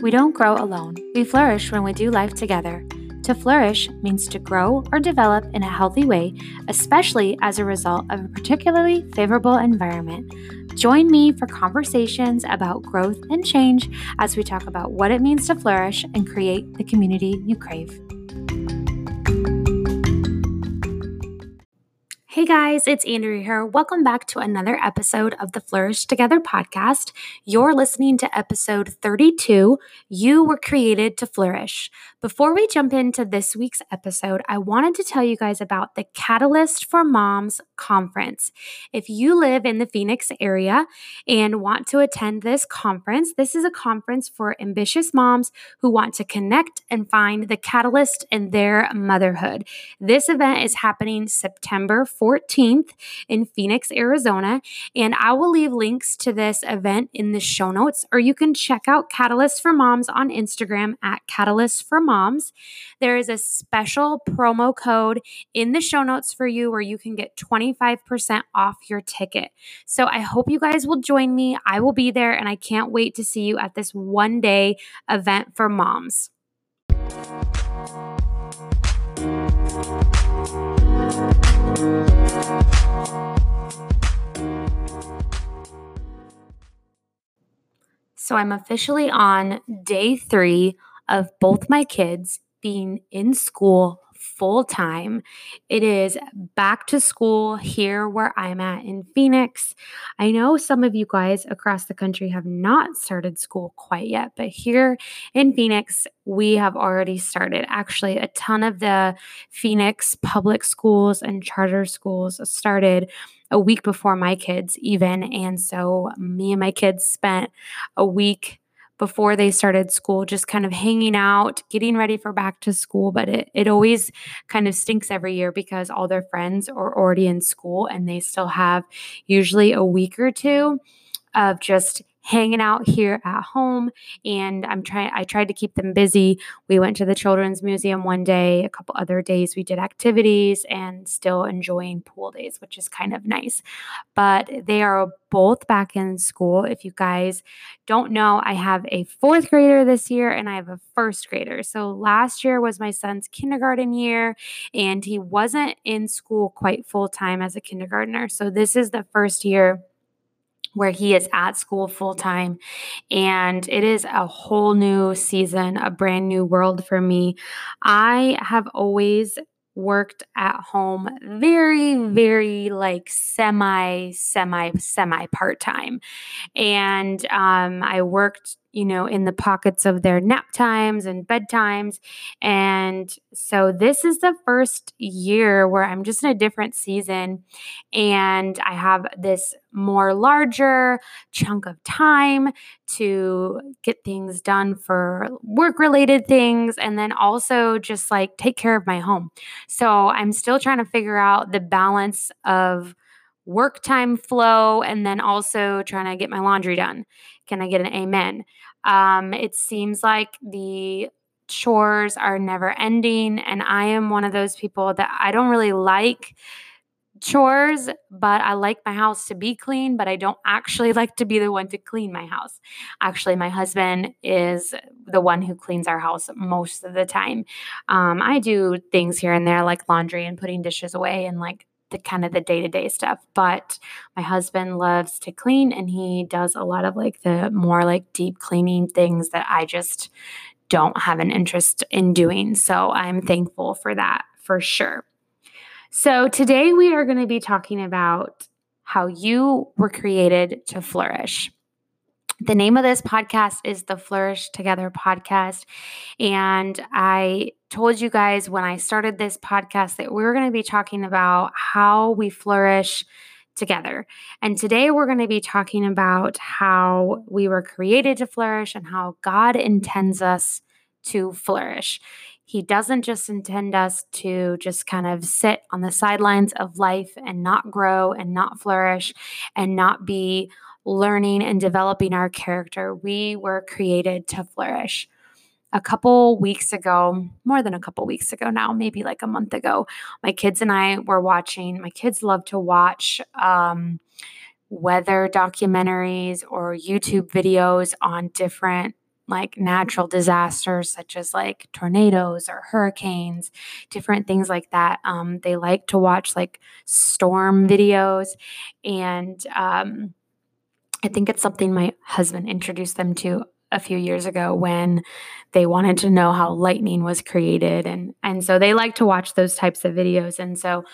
We don't grow alone. We flourish when we do life together. To flourish means to grow or develop in a healthy way, especially as a result of a particularly favorable environment. Join me for conversations about growth and change as we talk about what it means to flourish and create the community you crave. Hey guys, it's Andrea here. Welcome back to another episode of the Flourish Together podcast. You're listening to episode 32, You Were Created to Flourish. Before we jump into this week's episode, I wanted to tell you guys about the Catalyst for Moms conference. If you live in the Phoenix area and want to attend this conference, this is a conference for ambitious moms who want to connect and find the catalyst in their motherhood. This event is happening September 14th in Phoenix, Arizona, and I will leave links to this event in the show notes, or you can check out Catalyst for Moms on Instagram at Catalyst for Moms. There is a special promo code in the show notes for you where you can get 25% off your ticket. So I hope you guys will join me. I will be there, and I can't wait to see you at this one-day event for moms. So I'm officially on day 3 of both my kids being in school full time. It is back to school here where I'm at in Phoenix. I know some of you guys across the country have not started school quite yet, but here in Phoenix, we have already started. Actually, a ton of the Phoenix public schools and charter schools started a week before my kids even. And so me and my kids spent a week before they started school, just kind of hanging out, getting ready for back to school. But it always kind of stinks every year because all their friends are already in school and they still have usually a week or two of just hanging out here at home. And I tried to keep them busy. We went to the Children's Museum one day, a couple other days we did activities, and still enjoying pool days, which is kind of nice. But they are both back in school. If you guys don't know, I have a 4th grader this year and I have a 1st grader. So last year was my son's kindergarten year and he wasn't in school quite full time as a kindergartner. So this is the first year where he is at school full time. And it is a whole new season, a brand new world for me. I have always worked at home very, very like semi part-time. And I worked, in the pockets of their nap times and bedtimes. And so this is the first year where I'm just in a different season and I have this more larger chunk of time to get things done for work-related things and then also just like take care of my home. So I'm still trying to figure out the balance of work time flow and then also trying to get my laundry done. Can I get an amen? It seems like the chores are never ending, and I am one of those people that I don't really like chores, but I like my house to be clean, but I don't actually like to be the one to clean my house. Actually, my husband is the one who cleans our house most of the time. I do things here and there like laundry and putting dishes away and like the kind of the day-to-day stuff, but my husband loves to clean and he does a lot of like the more like deep cleaning things that I just don't have an interest in doing. So I'm thankful for that for sure. So today we are going to be talking about how you were created to flourish. The name of this podcast is the Flourish Together podcast, and I told you guys when I started this podcast that we were going to be talking about how we flourish together. And today we're going to be talking about how we were created to flourish and how God intends us to flourish. He doesn't just intend us to just kind of sit on the sidelines of life and not grow and not flourish and not be learning and developing our character. We were created to flourish. A couple weeks ago, more than a couple weeks ago now, maybe like a month ago, my kids and I were watching, my kids love to watch weather documentaries or YouTube videos on different like natural disasters such as like tornadoes or hurricanes, different things like that. They like to watch like storm videos, and I think it's something my husband introduced them to a few years ago when they wanted to know how lightning was created. And so they like to watch those types of videos. And so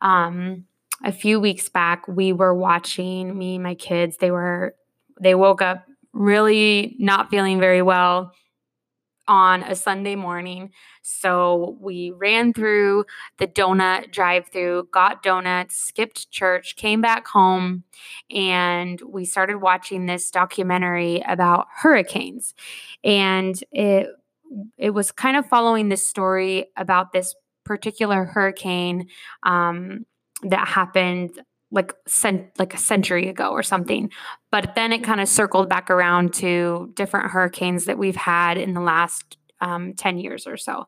a few weeks back, we were watching, me and my kids, they woke up really not feeling very well on a Sunday morning. So we ran through the donut drive-through, got donuts, skipped church, came back home, and we started watching this documentary about hurricanes. And it was kind of following this story about this particular hurricane that happened like a century ago or something. But then it kind of circled back around to different hurricanes that we've had in the last 10 years or so.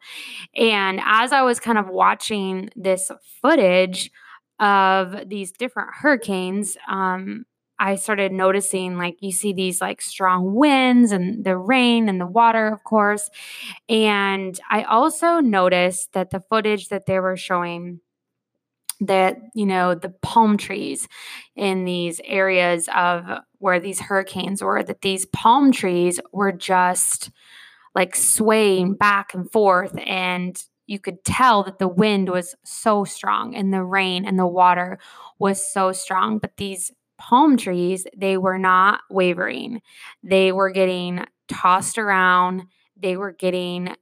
And as I was kind of watching this footage of these different hurricanes, I started noticing, like, you see these like strong winds and the rain and the water, of course. And I also noticed that the footage that they were showing, that, you know, the palm trees in these areas of where these hurricanes were, that these palm trees were just like swaying back and forth. And you could tell that the wind was so strong and the rain and the water was so strong. But these palm trees, they were not wavering. They were getting tossed around. They were getting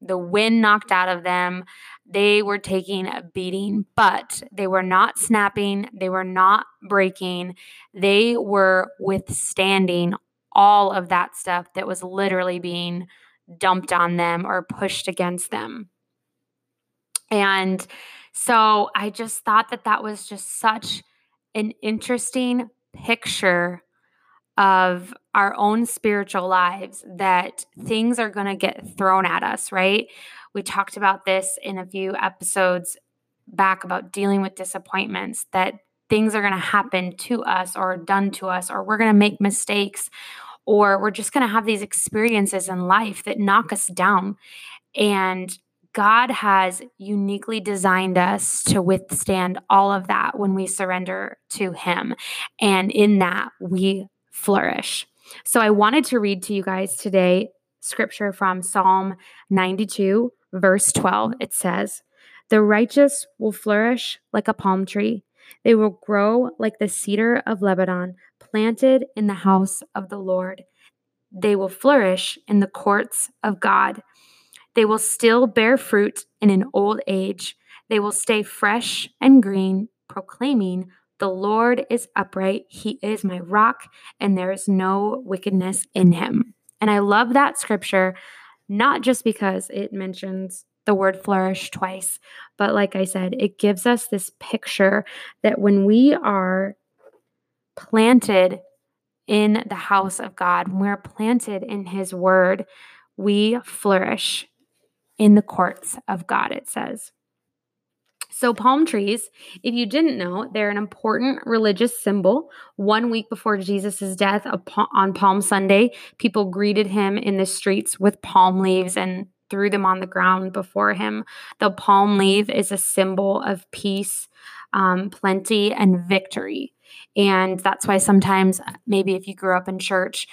the wind knocked out of them. They were taking a beating, but they were not snapping. They were not breaking. They were withstanding all of that stuff that was literally being dumped on them or pushed against them. And so I just thought that that was just such an interesting picture of our own spiritual lives, that things are going to get thrown at us, right? We talked about this in a few episodes back about dealing with disappointments, that things are going to happen to us or done to us, or we're going to make mistakes, or we're just going to have these experiences in life that knock us down. And God has uniquely designed us to withstand all of that when we surrender to Him. And in that, we flourish. So I wanted to read to you guys today scripture from Psalm 92, verse 12. It says, "The righteous will flourish like a palm tree. They will grow like the cedar of Lebanon, planted in the house of the Lord. They will flourish in the courts of God. They will still bear fruit in an old age. They will stay fresh and green, proclaiming, 'The Lord is upright. He is my rock, and there is no wickedness in him.'" And I love that scripture, not just because it mentions the word flourish twice, but like I said, it gives us this picture that when we are planted in the house of God, when we're planted in His word, we flourish in the courts of God, it says. So palm trees, if you didn't know, they're an important religious symbol. 1 week before Jesus' death on Palm Sunday, people greeted Him in the streets with palm leaves and threw them on the ground before Him. The palm leaf is a symbol of peace, plenty, and victory. And that's why sometimes, maybe if you grew up in church,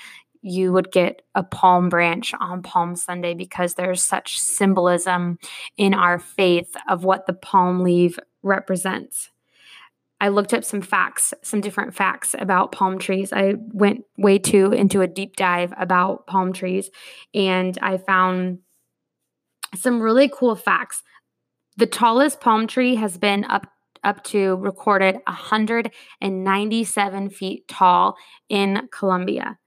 you would get a palm branch on Palm Sunday, because there's such symbolism in our faith of what the palm leaf represents. I looked up some different facts about palm trees. I went way too into a deep dive about palm trees, and I found some really cool facts. The tallest palm tree has been up to recorded 197 feet tall in Colombia.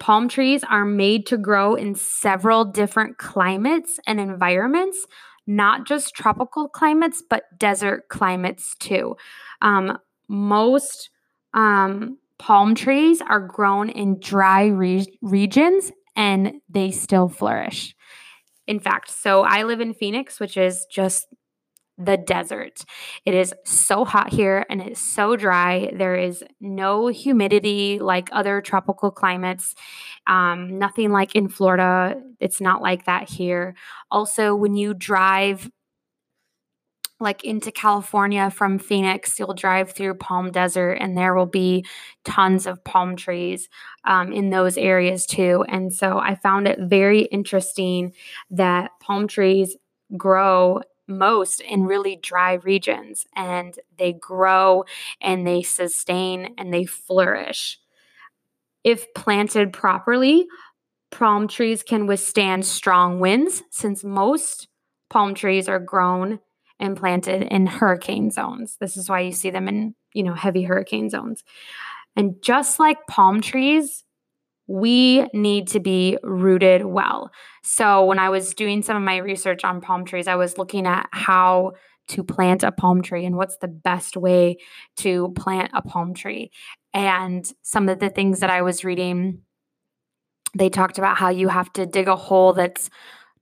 Palm trees are made to grow in several different climates and environments, not just tropical climates, but desert climates too. Most palm trees are grown in dry regions, and they still flourish. In fact, so I live in Phoenix, which is just the desert. It is so hot here and it's so dry. There is no humidity like other tropical climates. Nothing like in Florida. It's not like that here. Also, when you drive like into California from Phoenix, you'll drive through Palm Desert and there will be tons of palm trees in those areas too. And so I found it very interesting that palm trees grow most in really dry regions, and they grow and they sustain and they flourish. If planted properly, palm trees can withstand strong winds since most palm trees are grown and planted in hurricane zones. This is why you see them in, heavy hurricane zones. And just like palm trees, we need to be rooted well. So when I was doing some of my research on palm trees, I was looking at how to plant a palm tree and what's the best way to plant a palm tree. And some of the things that I was reading, they talked about how you have to dig a hole that's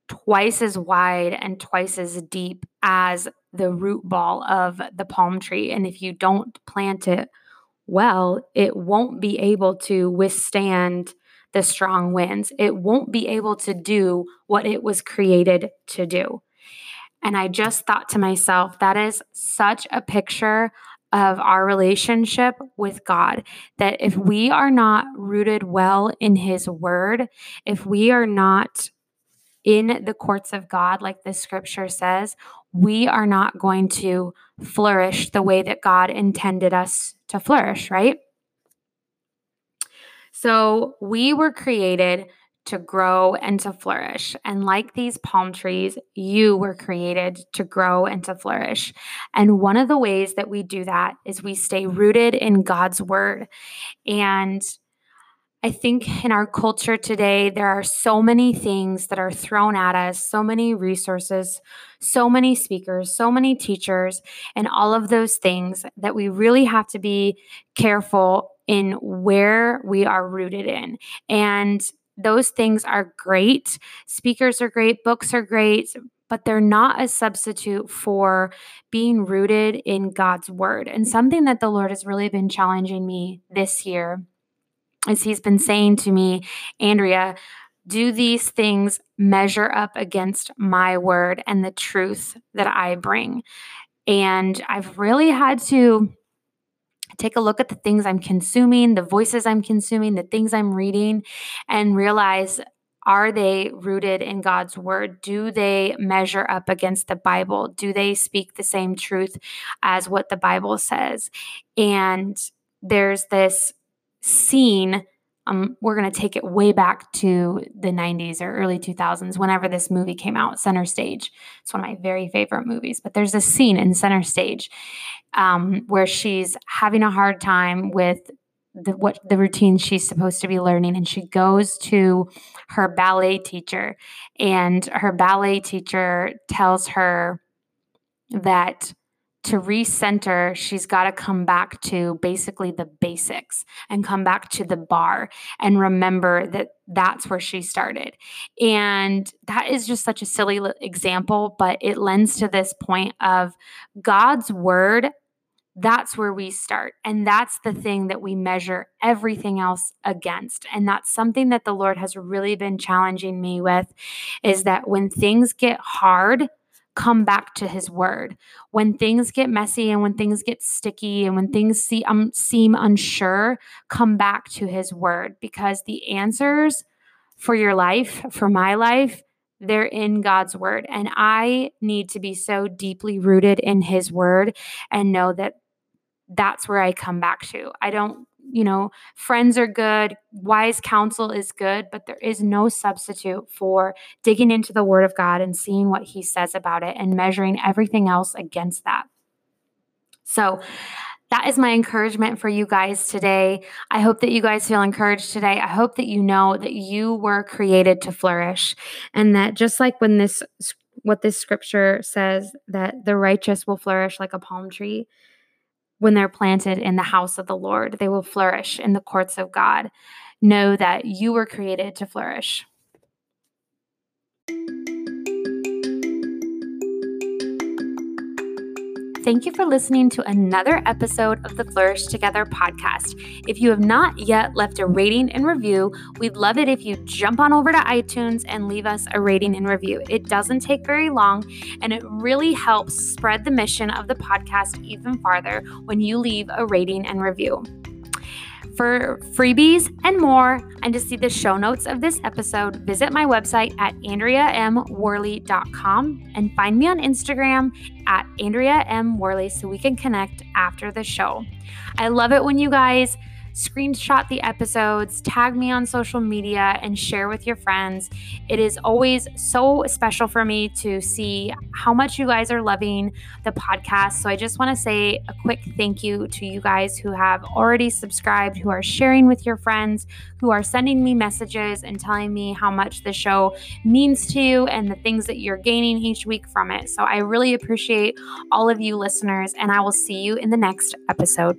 twice as wide and twice as deep as the root ball of the palm tree. And if you don't plant it well, it won't be able to withstand the strong winds. It won't be able to do what it was created to do. And I just thought to myself, that is such a picture of our relationship with God, that if we are not rooted well in His Word, if we are not in the courts of God, like the scripture says, we are not going to flourish the way that God intended us to flourish, right? So we were created to grow and to flourish. And like these palm trees, you were created to grow and to flourish. And one of the ways that we do that is we stay rooted in God's word. And I think in our culture today, there are so many things that are thrown at us, so many resources, so many speakers, so many teachers, and all of those things that we really have to be careful in where we are rooted in. And those things are great. Speakers are great, books are great, but they're not a substitute for being rooted in God's word. And something that the Lord has really been challenging me this year as He's been saying to me, Andrea, do these things measure up against my word and the truth that I bring? And I've really had to take a look at the things I'm consuming, the voices I'm consuming, the things I'm reading, and realize, are they rooted in God's word? Do they measure up against the Bible? Do they speak the same truth as what the Bible says? And there's this scene, we're going to take it way back to the 90s or early 2000s, whenever this movie came out, Center Stage. It's one of my very favorite movies, but there's a scene in Center Stage where she's having a hard time with the routine she's supposed to be learning, and she goes to her ballet teacher, and her ballet teacher tells her that to recenter, she's got to come back to basically the basics and come back to the bar and remember that that's where she started. And that is just such a silly example, but it lends to this point of God's word. That's where we start. And that's the thing that we measure everything else against. And that's something that the Lord has really been challenging me with, is that when things get hard, come back to His word. When things get messy and when things get sticky and when things seem unsure, come back to His word, because the answers for your life, for my life, they're in God's word. And I need to be so deeply rooted in His word and know that that's where I come back to. I don't, friends are good, wise counsel is good, but there is no substitute for digging into the word of God and seeing what He says about it and measuring everything else against that. So that is my encouragement for you guys today. I hope that you guys feel encouraged today. I hope that you know that you were created to flourish, and that just like when what this scripture says, that the righteous will flourish like a palm tree, when they're planted in the house of the Lord, they will flourish in the courts of God. Know that you were created to flourish. thank you for listening to another episode of the Flourish Together podcast. If you have not yet left a rating and review, we'd love it if you jump on over to iTunes and leave us a rating and review. It doesn't take very long, and it really helps spread the mission of the podcast even farther when you leave a rating and review. For freebies and more, and to see the show notes of this episode, visit my website at AndreaMWorley.com and find me on Instagram at AndreaMWorley so we can connect after the show. I love it when you guys screenshot the episodes, tag me on social media, and share with your friends. It is always so special for me to see how much you guys are loving the podcast. So I just want to say a quick thank you to you guys who have already subscribed, who are sharing with your friends, who are sending me messages and telling me how much the show means to you and the things that you're gaining each week from it. So I really appreciate all of you listeners, and I will see you in the next episode.